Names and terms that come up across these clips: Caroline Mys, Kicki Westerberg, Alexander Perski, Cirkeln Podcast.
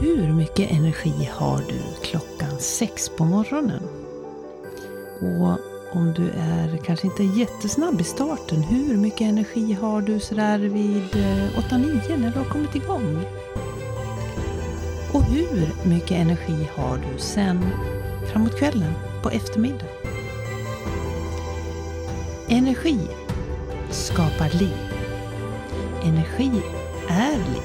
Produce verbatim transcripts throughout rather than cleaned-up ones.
hur mycket energi har du klockan sex på morgonen? Och om du är kanske inte jättesnabb i starten, hur mycket energi har du sådär vid åtta nio när du har kommit igång? Och hur mycket energi har du sen framåt kvällen på eftermiddagen? Energi skapar liv. Energi är liv.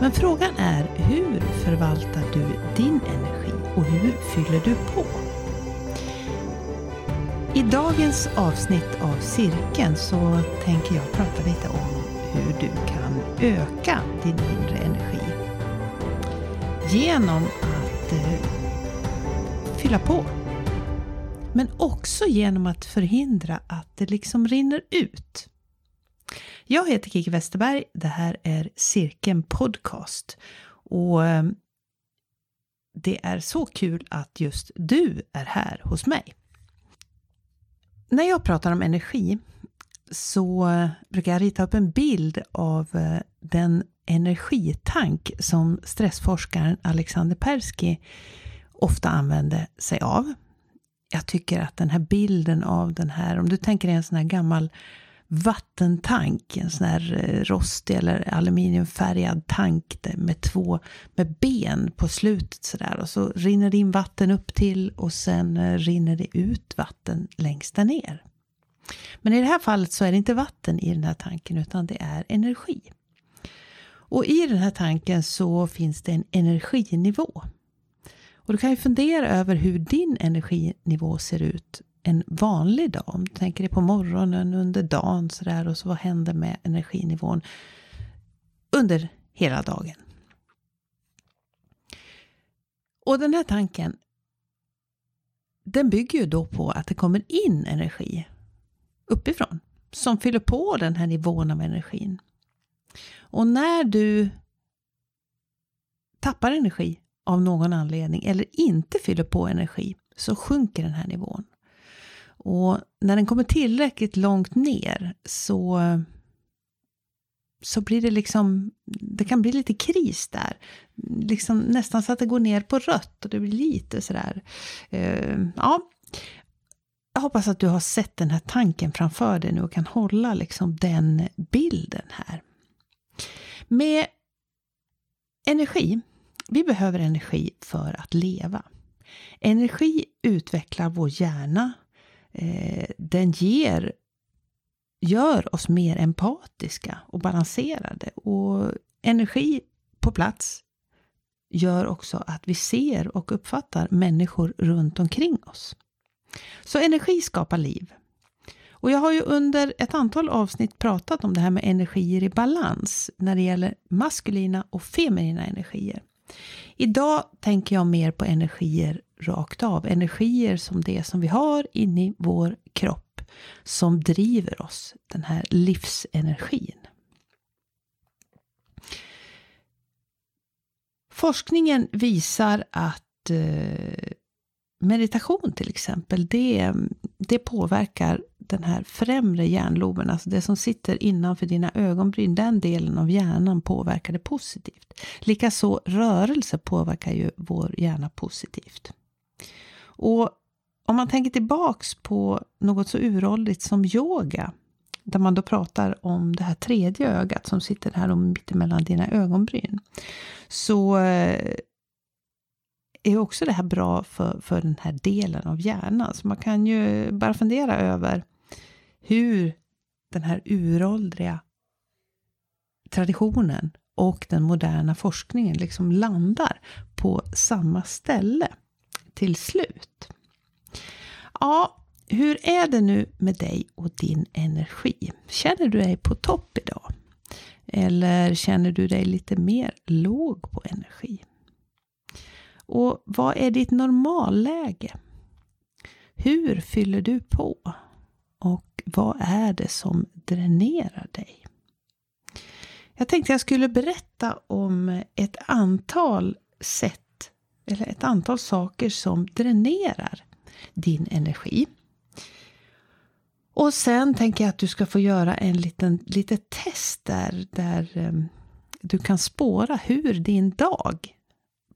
Men frågan är, hur förvaltar du din energi och hur fyller du på? I dagens avsnitt av Cirkeln så tänker jag prata lite om hur du kan öka din inre energi genom att eh, fylla på. Men också genom att förhindra att det liksom rinner ut. Jag heter Kicki Westerberg. Det här är Cirkeln Podcast. Och det är så kul att just du är här hos mig. När jag pratar om energi så brukar jag rita upp en bild av den energitank som stressforskaren Alexander Perski ofta använde sig av. Jag tycker att den här bilden av den här, om du tänker dig en sån här gammal vattentank, en sån här rostig eller aluminiumfärgad tank med två med ben på slutet sådär, och så rinner det in vatten upp till och sen rinner det ut vatten längst där ner. Men i det här fallet så är det inte vatten i den här tanken, utan det är energi. Och i den här tanken så finns det en energinivå. Och du kan ju fundera över hur din energinivå ser ut en vanlig dag. Om du tänker dig på morgonen, under dagen så där, och så vad händer med energinivån under hela dagen. Och den här tanken, den bygger ju då på att det kommer in energi uppifrån som fyller på den här nivån av energin. Och när du tappar energi av någon anledning eller inte fyller på energi, så sjunker den här nivån. Och när den kommer tillräckligt långt ner så, så blir det liksom, det kan bli lite kris där. Liksom nästan så att det går ner på rött och det blir lite sådär. Uh, ja, jag hoppas att du har sett den här tanken framför dig nu och kan hålla liksom den bilden här. Med energi, vi behöver energi för att leva. Energi utvecklar vår hjärna. Den ger, gör oss mer empatiska och balanserade. Och energi på plats gör också att vi ser och uppfattar människor runt omkring oss. Så energi skapar liv. Och jag har ju under ett antal avsnitt pratat om det här med energier i balans när det gäller maskulina och feminina energier. Idag tänker jag mer på energier rakt av. Energier som det som vi har inne i vår kropp som driver oss, den här livsenergin. Forskningen visar att meditation till exempel, det, det påverkar den här främre hjärnloben, alltså det som sitter innanför dina ögonbryn, den delen av hjärnan påverkar det positivt. Likaså rörelse påverkar ju vår hjärna positivt. Och om man tänker tillbaks på något så uråldrigt som yoga, där man då pratar om det här tredje ögat som sitter här mitt emellan dina ögonbryn, så är också det här bra för, för den här delen av hjärnan. Så man kan ju bara fundera över hur den här uråldriga traditionen och den moderna forskningen liksom landar på samma ställe till slut. Ja, hur är det nu med dig och din energi? Känner du dig på topp idag? Eller känner du dig lite mer låg på energi? Och vad är ditt normalläge? Hur fyller du på? Och vad är det som dränerar dig? Jag tänkte jag skulle berätta om ett antal sätt eller ett antal saker som dränerar din energi. Och sen tänker jag att du ska få göra en liten litet test där där du kan spåra hur din dag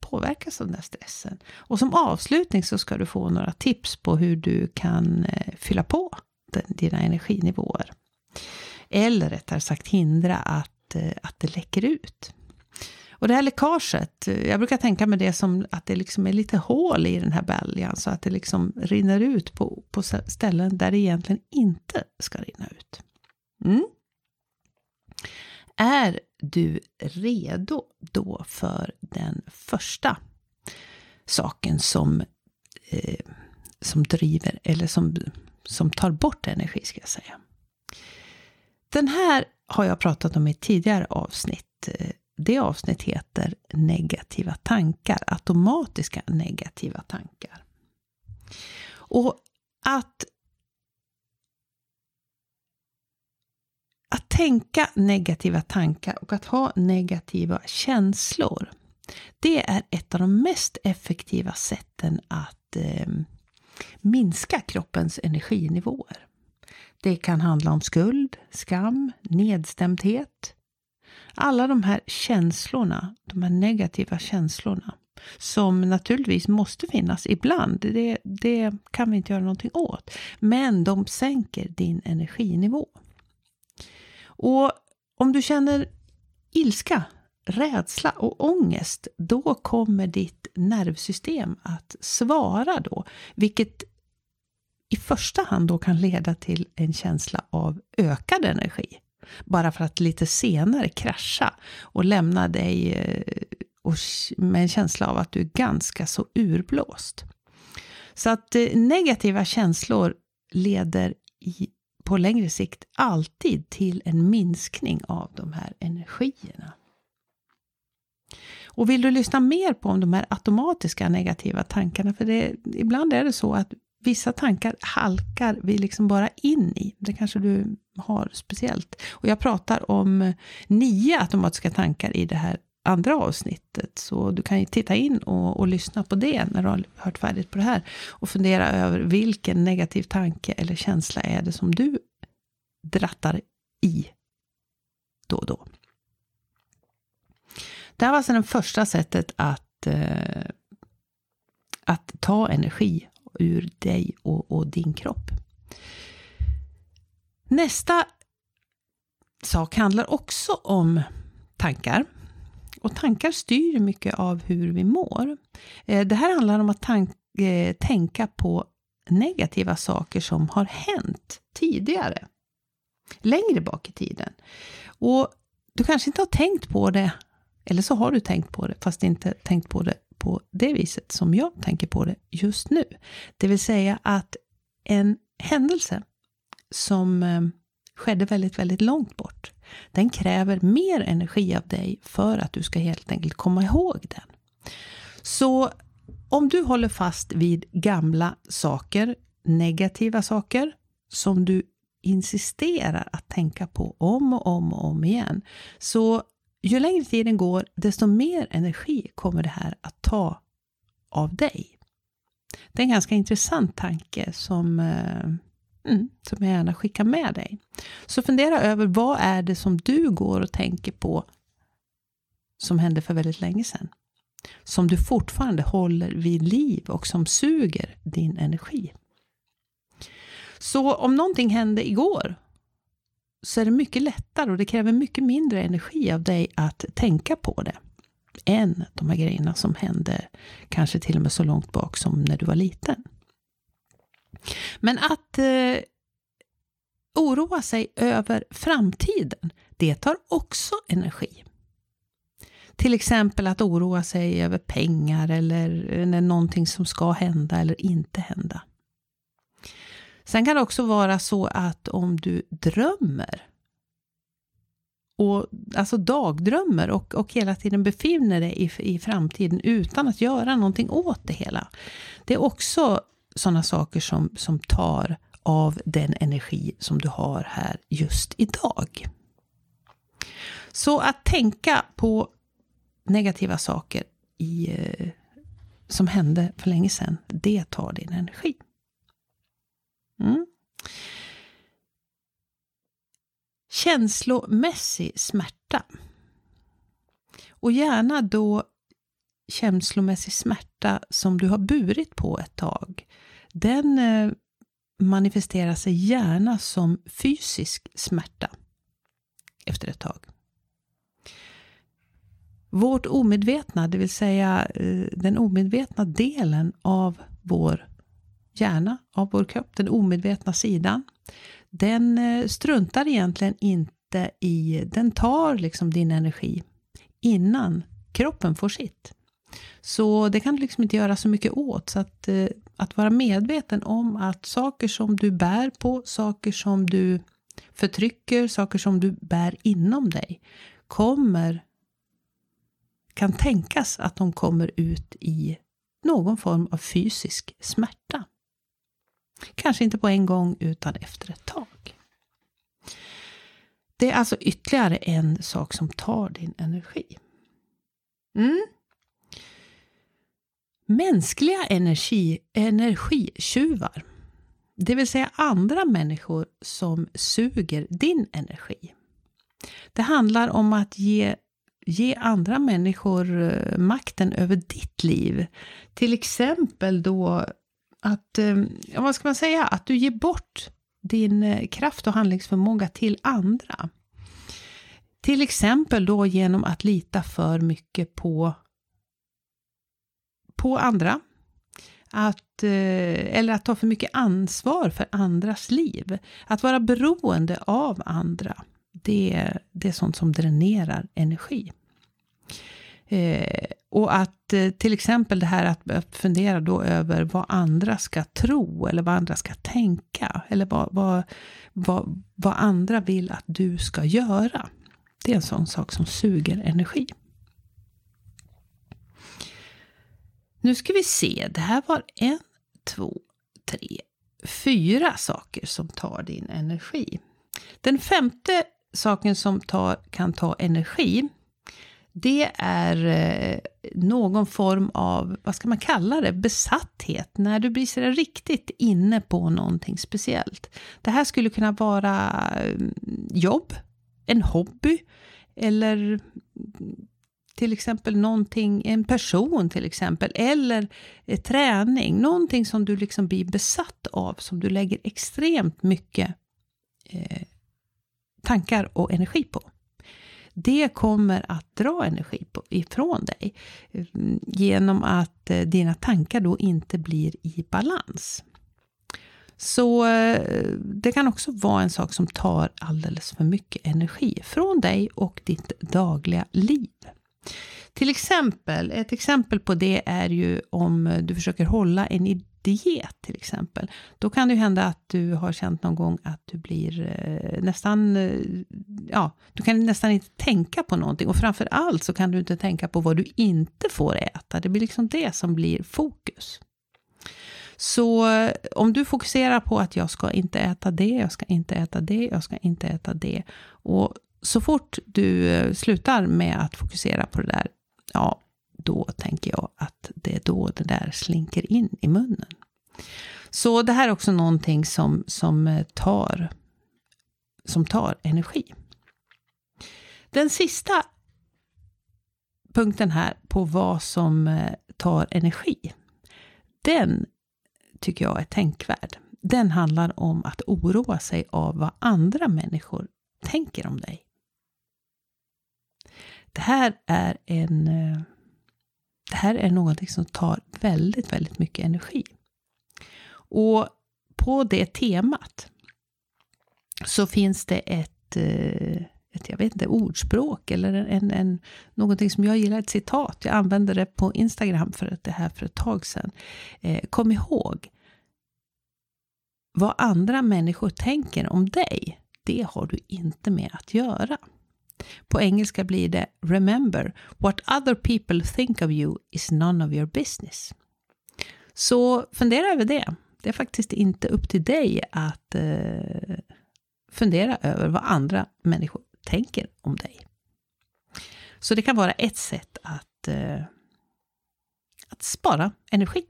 påverkas av den här stressen. Och som avslutning så ska du få några tips på hur du kan fylla på dina energinivåer. Eller rättare sagt hindra att, att det läcker ut. Och det här läckaget, jag brukar tänka med det som att det liksom är lite hål i den här bäljan. Så att det liksom rinner ut på, på ställen där det egentligen inte ska rinna ut. Mm. Är du redo då för den första saken som, eh, som driver eller som, som tar bort energi ska jag säga. Den här har jag pratat om i tidigare avsnitt. Det avsnitt heter negativa tankar, automatiska negativa tankar. Och att Att tänka negativa tankar och att ha negativa känslor, det är ett av de mest effektiva sätten att eh, minska kroppens energinivåer. Det kan handla om skuld, skam, nedstämdhet. Alla de här känslorna, de här negativa känslorna som naturligtvis måste finnas ibland, det, det kan vi inte göra någonting åt. Men de sänker din energinivå. Och om du känner ilska, rädsla och ångest, då kommer ditt nervsystem att svara då. Vilket i första hand då kan leda till en känsla av ökad energi. Bara för att lite senare krascha och lämna dig med en känsla av att du är ganska så urblåst. Så att negativa känslor leder i på längre sikt alltid till en minskning av de här energierna. Och vill du lyssna mer på om de här automatiska negativa tankarna, för det, ibland är det så att vissa tankar halkar vi liksom bara in i. Det kanske du har speciellt. Och jag pratar om nio automatiska tankar i det här andra avsnittet, så du kan ju titta in och, och lyssna på det när du har hört färdigt på det här och fundera över vilken negativ tanke eller känsla är det som du drattar i då och då. Det här var alltså det första sättet att, eh, att ta energi ur dig och, och din kropp. Nästa sak handlar också om tankar. Och tankar styr mycket av hur vi mår. Det här handlar om att tank- tänka på negativa saker som har hänt tidigare. Längre bak i tiden. Och du kanske inte har tänkt på det. Eller så har du tänkt på det fast inte tänkt på det på det viset som jag tänker på det just nu. Det vill säga att en händelse som skedde väldigt, väldigt långt bort. Den kräver mer energi av dig för att du ska helt enkelt komma ihåg den. Så om du håller fast vid gamla saker, negativa saker som du insisterar att tänka på om och om och om igen. Så ju längre tiden går, desto mer energi kommer det här att ta av dig. Det är en ganska intressant tanke som... Mm, som jag gärna skickar med dig. Så fundera över vad är det som du går och tänker på som hände för väldigt länge sedan. Som du fortfarande håller vid liv och som suger din energi. Så om någonting hände igår så är det mycket lättare och det kräver mycket mindre energi av dig att tänka på det. Än de här grejerna som hände kanske till och med så långt bak som när du var liten. Men att eh, oroa sig över framtiden, det tar också energi. Till exempel att oroa sig över pengar eller, eller någonting som ska hända eller inte hända. Sen kan det också vara så att om du drömmer, och, alltså dagdrömmer och, och hela tiden befinner dig i, i framtiden utan att göra någonting åt det hela. Det är också... sådana saker som, som tar av den energi som du har här just idag. Så att tänka på negativa saker i, som hände för länge sedan, det tar din energi. Mm. Känslomässig smärta. Och gärna då känslomässig smärta som du har burit på ett tag. Den eh, manifesterar sig gärna som fysisk smärta efter ett tag. Vårt omedvetna, det vill säga eh, den omedvetna delen av vår hjärna, av vår kropp, den omedvetna sidan, den eh, struntar egentligen inte i, den tar liksom din energi innan kroppen får sitt. Så det kan du liksom inte göra så mycket åt. Så att, eh, att vara medveten om att saker som du bär på, saker som du förtrycker, saker som du bär inom dig kommer, kan tänkas att de kommer ut i någon form av fysisk smärta. Kanske inte på en gång utan efter ett tag. Det är alltså ytterligare en sak som tar din energi. Mm. Mänskliga energi, energitjuvar, det vill säga andra människor som suger din energi. Det handlar om att ge, ge andra människor makten över ditt liv. Till exempel då att, vad ska man säga, att du ger bort din kraft och handlingsförmåga till andra. Till exempel då genom att lita för mycket på på andra, att, eller att ta för mycket ansvar för andras liv, att vara beroende av andra, det, det är sånt som dränerar energi. Eh, och att till exempel det här att, att fundera då över vad andra ska tro eller vad andra ska tänka eller vad, vad, vad, vad andra vill att du ska göra, det är en sån sak som suger energi. Nu ska vi se, det här var en, två, tre, fyra saker som tar din energi. Den femte saken som tar, kan ta energi, det är någon form av, vad ska man kalla det, besatthet. När du blir så riktigt inne på någonting speciellt. Det här skulle kunna vara jobb, en hobby eller... till exempel någonting, en person till exempel, eller eh, träning. Någonting som du liksom blir besatt av, som du lägger extremt mycket eh, tankar och energi på. Det kommer att dra energi på, ifrån dig eh, genom att eh, dina tankar då inte blir i balans. Så eh, det kan också vara en sak som tar alldeles för mycket energi från dig och ditt dagliga liv. Till exempel, ett exempel på det är ju om du försöker hålla en diet till exempel. Då kan det ju hända att du har känt någon gång att du blir nästan, ja, du kan nästan inte tänka på någonting. Och framförallt så kan du inte tänka på vad du inte får äta. Det blir liksom det som blir fokus. Så om du fokuserar på att jag ska inte äta det, jag ska inte äta det, jag ska inte äta det. Och så fort du slutar med att fokusera på det där, ja, då tänker jag att det är då det där slinker in i munnen. Så det här är också någonting som, som, tar, som tar energi. Den sista punkten här på vad som tar energi, den tycker jag är tänkvärd. Den handlar om att oroa sig av vad andra människor tänker om dig. Det här är en det här är någonting som tar väldigt, väldigt mycket energi. Och på det temat så finns det ett, ett jag vet inte, ordspråk eller en, en, någonting som jag gillar, ett citat. Jag använde det på Instagram för det här för ett tag sedan. Kom ihåg, vad andra människor tänker om dig, det har du inte med att göra. På engelska blir det remember, what other people think of you is none of your business. Så fundera över det. Det är faktiskt inte upp till dig att eh, fundera över vad andra människor tänker om dig. Så det kan vara ett sätt att, eh, att spara energi.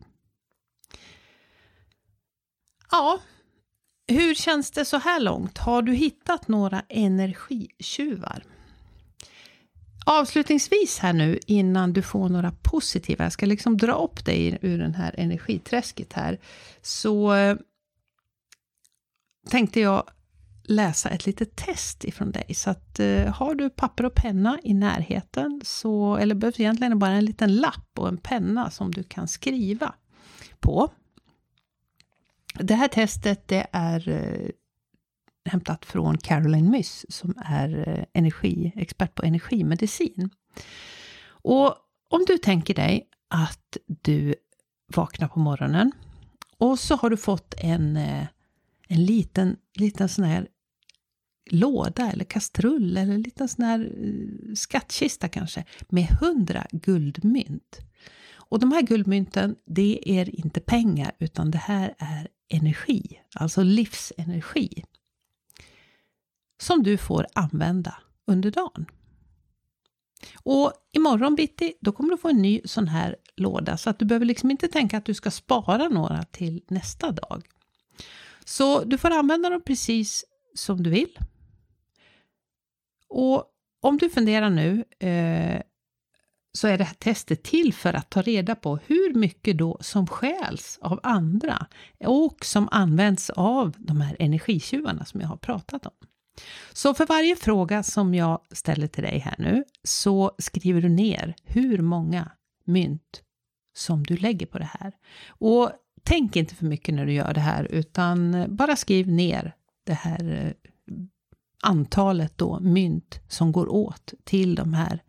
Ja, hur känns det så här långt? Har du hittat några energitjuvar? Avslutningsvis här nu innan du får några positiva, jag ska liksom dra upp dig ur den här energiträsket här, så tänkte jag läsa ett litet test ifrån dig. Så att eh, har du papper och penna i närheten, så, eller behövs egentligen bara en liten lapp och en penna som du kan skriva på. Det här testet det är eh, hämtat från Caroline Mys som är eh, energi, expert på energimedicin. Och om du tänker dig att du vaknar på morgonen och så har du fått en, eh, en liten, liten sån här låda eller kastrull eller en liten sån här skattkista kanske med hundra guldmynt. Och de här guldmynten, det är inte pengar utan det här är energi, alltså livsenergi som du får använda under dagen. Och imorgon bitti, då kommer du få en ny sån här låda, så att du behöver liksom inte tänka att du ska spara några till nästa dag. Så du får använda dem precis som du vill. Och om du funderar nu eh, så är det här testet till för att ta reda på hur mycket då som stjäls av andra och som används av de här energitjuvarna som jag har pratat om. Så för varje fråga som jag ställer till dig här nu så skriver du ner hur många mynt som du lägger på det här. Och tänk inte för mycket när du gör det här, utan bara skriv ner det här antalet då mynt som går åt till de här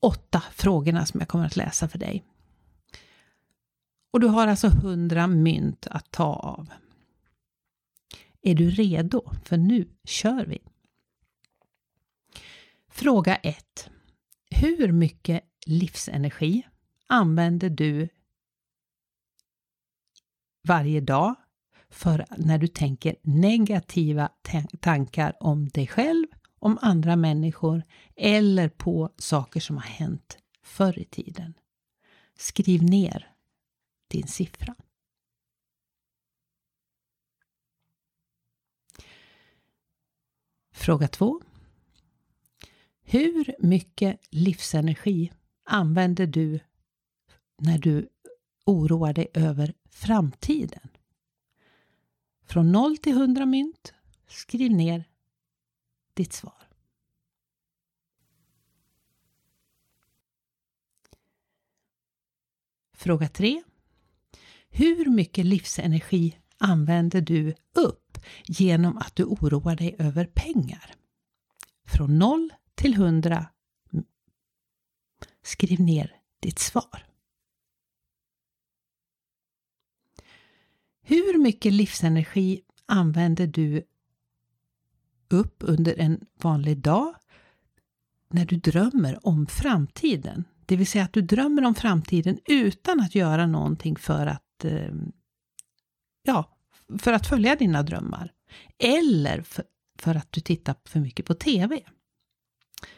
åtta frågorna som jag kommer att läsa för dig. Och du har alltså hundra mynt att ta av. Är du redo? För nu kör vi. Fråga ett. Hur mycket livsenergi använder du varje dag för när du tänker negativa t- tankar om dig själv, om andra människor eller på saker som har hänt förr i tiden? Skriv ner din siffra. Fråga två. Hur mycket livsenergi använder du när du oroar dig över framtiden? Från noll till hundra mynt. Skriv ner ditt svar. Fråga tre. Hur mycket livsenergi använder du upp genom att du oroar dig över pengar? Från noll till hundra. Skriv ner ditt svar. Hur mycket livsenergi använder du upp under en vanlig dag när du drömmer om framtiden? Det vill säga att du drömmer om framtiden utan att göra någonting för att, ja, för att följa dina drömmar. Eller för, för att du tittar för mycket på tv.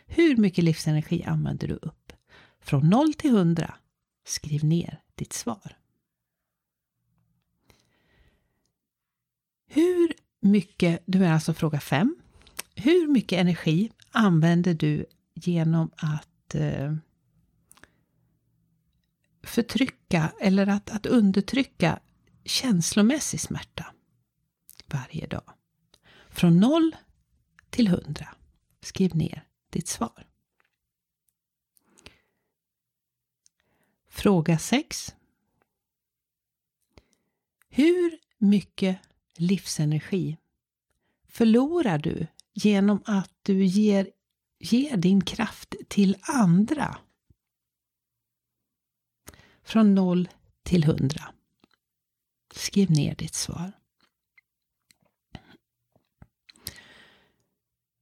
Hur mycket livsenergi använder du upp? Från noll till hundra. Skriv ner ditt svar. Hur mycket, du är alltså fråga fem. Hur mycket energi använder du genom att eh, förtrycka eller att, att undertrycka känslomässig smärta varje dag? Från noll till hundra. Skriv ner ditt svar. Fråga sex. Hur mycket livsenergi förlorar du genom att du ger, ger din kraft till andra? Från noll till hundra. Skriv ner ditt svar.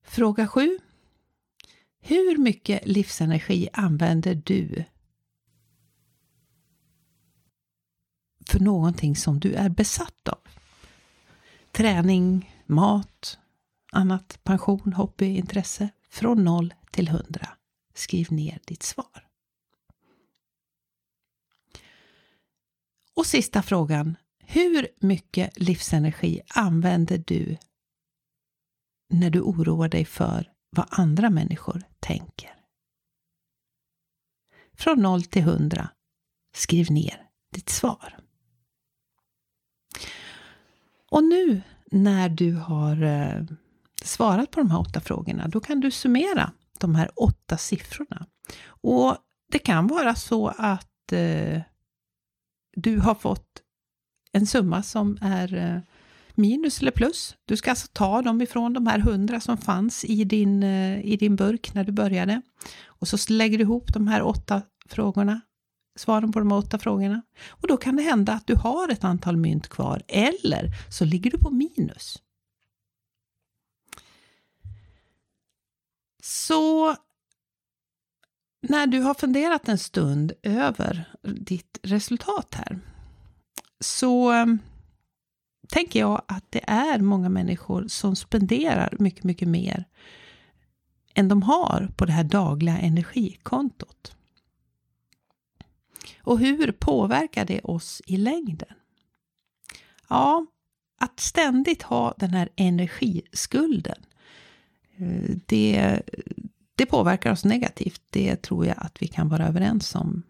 Fråga sju. Hur mycket livsenergi använder du för någonting som du är besatt av? Träning, mat, annat, pension, hobby, intresse. Från noll till hundra. Skriv ner ditt svar. Och sista frågan. Hur mycket livsenergi använder du när du oroar dig för vad andra människor tänker från noll till hundra. Skriv ner ditt svar. Och nu när du har eh, svarat på de här åtta frågorna, då kan du summera de här åtta siffrorna. Och det kan vara så att eh, du har fått en summa som är eh, minus eller plus. Du ska alltså ta dem ifrån de här hundra som fanns i din, eh, i din burk när du började. Och så lägger du ihop de här åtta frågorna. Svaren på de åtta frågorna. Och då kan det hända att du har ett antal mynt kvar. Eller så ligger du på minus. Så när du har funderat en stund över ditt resultat här, så tänker jag att det är många människor som spenderar mycket, mycket mer än de har på det här dagliga energikontot. Och hur påverkar det oss i längden? Ja, att ständigt ha den här energiskulden, det, det påverkar oss negativt. Det tror jag att vi kan vara överens om,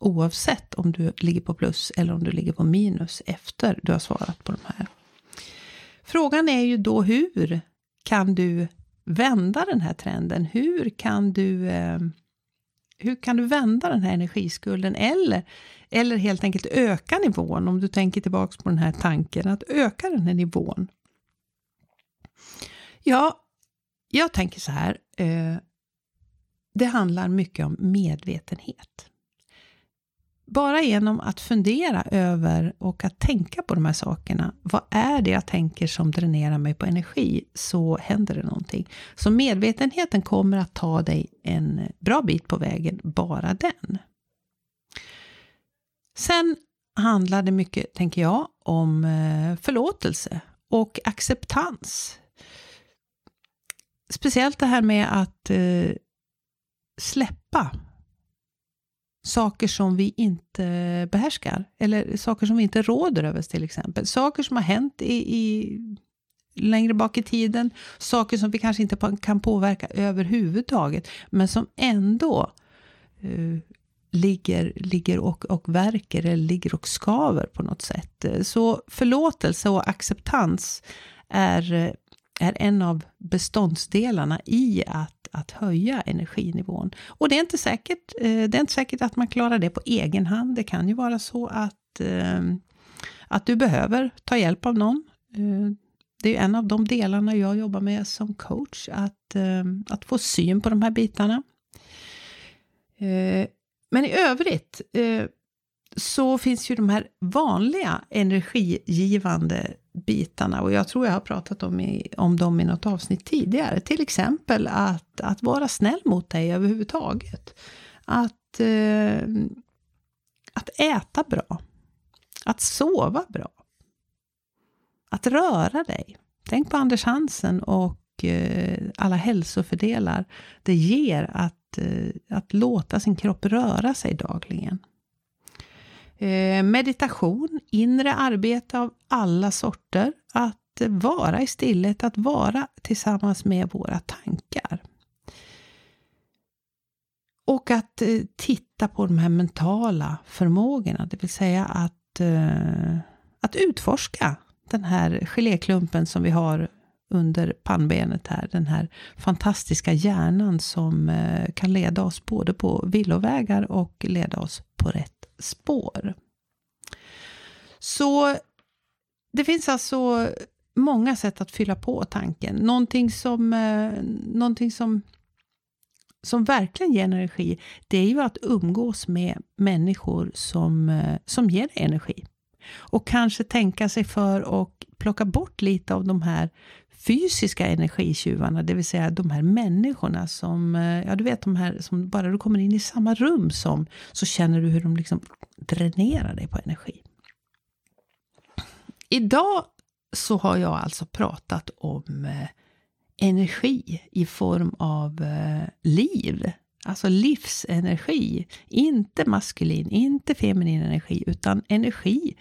oavsett om du ligger på plus eller om du ligger på minus efter du har svarat på de här. Frågan är ju då, hur kan du vända den här trenden? Hur kan du... Eh, Hur kan du vända den här energiskulden eller, eller helt enkelt öka nivån, om du tänker tillbaka på den här tanken att öka den här nivån? Ja, jag tänker så här. Eh, det handlar mycket om medvetenhet. Bara genom att fundera över och att tänka på de här sakerna. Vad är det jag tänker som dränerar mig på energi? Så händer det någonting. Så medvetenheten kommer att ta dig en bra bit på vägen. Bara den. Sen handlar det mycket, tänker jag, om förlåtelse och acceptans. Speciellt det här med att eh, släppa saker som vi inte behärskar. Eller saker som vi inte råder över, till exempel. Saker som har hänt i, i, längre bak i tiden. Saker som vi kanske inte kan påverka överhuvudtaget. Men som ändå uh, ligger, ligger och, och verkar. Eller ligger och skaver på något sätt. Så förlåtelse och acceptans är, är en av beståndsdelarna i att att höja energinivån. Och det är inte säkert, det är inte säkert att man klarar det på egen hand. Det kan ju vara så att, att du behöver ta hjälp av någon. Det är en av de delarna jag jobbar med som coach. Att, att få syn på de här bitarna. Men i övrigt så finns ju de här vanliga energigivande bitarna, och jag tror jag har pratat om, i, om dem i något avsnitt tidigare. Till exempel att, att vara snäll mot dig överhuvudtaget. Att, eh, att äta bra. Att sova bra. Att röra dig. Tänk på Anders Hansen och eh, alla hälsofördelar det ger att, eh, att låta sin kropp röra sig dagligen. Meditation, inre arbete av alla sorter, att vara i stillhet, att vara tillsammans med våra tankar. Och att titta på de här mentala förmågorna, det vill säga att, att utforska den här geléklumpen som vi har under pannbenet här, den här fantastiska hjärnan som kan leda oss både på villovägar och leda oss på rätt spår. Så det finns alltså många sätt att fylla på tanken. Någonting som, någonting som, som verkligen ger energi, det är ju att umgås med människor som, som ger energi. Och kanske tänka sig för och plocka bort lite av de här fysiska energitjuvarna, det vill säga de här människorna som, ja du vet de här som bara du kommer in i samma rum som, så känner du hur de liksom dränerar dig på energi. Idag så har jag alltså pratat om energi i form av liv, alltså livsenergi, inte maskulin, inte feminin energi, utan energi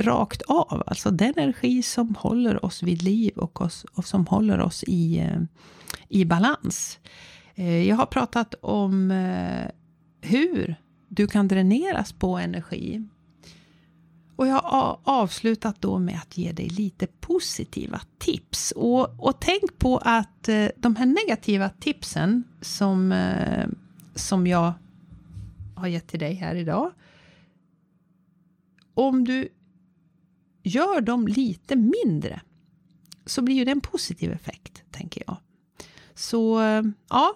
rakt av, alltså den energi som håller oss vid liv och, oss, och som håller oss i, i balans. Jag har pratat om hur du kan dräneras på energi. Och jag har avslutat då med att ge dig lite positiva tips. Och, och tänk på att eh, de här negativa tipsen som, eh, som jag har gett till dig här idag. Om du gör dem lite mindre så blir ju det en positiv effekt, tänker jag. Så eh, ja,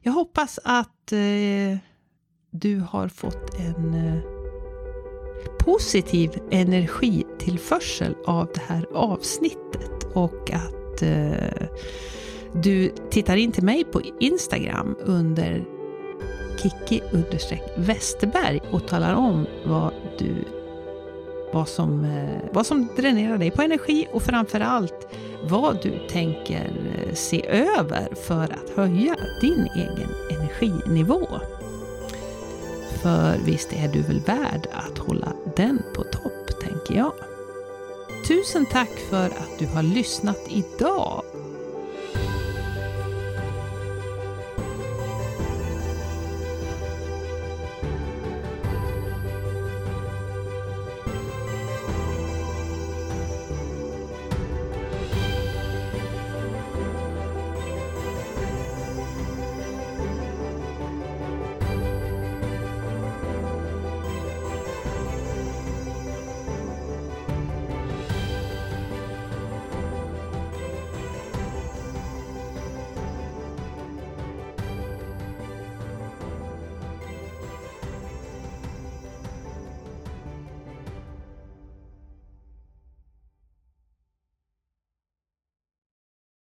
jag hoppas att eh, du har fått en... Eh, positiv energitillförsel av det här avsnittet och att eh, du tittar in till mig på Instagram under Kicki Westerberg och talar om vad du vad som, eh, vad som dränerar dig på energi och framförallt vad du tänker se över för att höja din egen energinivå. För visst är du väl värd att hålla den på topp, tänker jag. Tusen tack för att du har lyssnat idag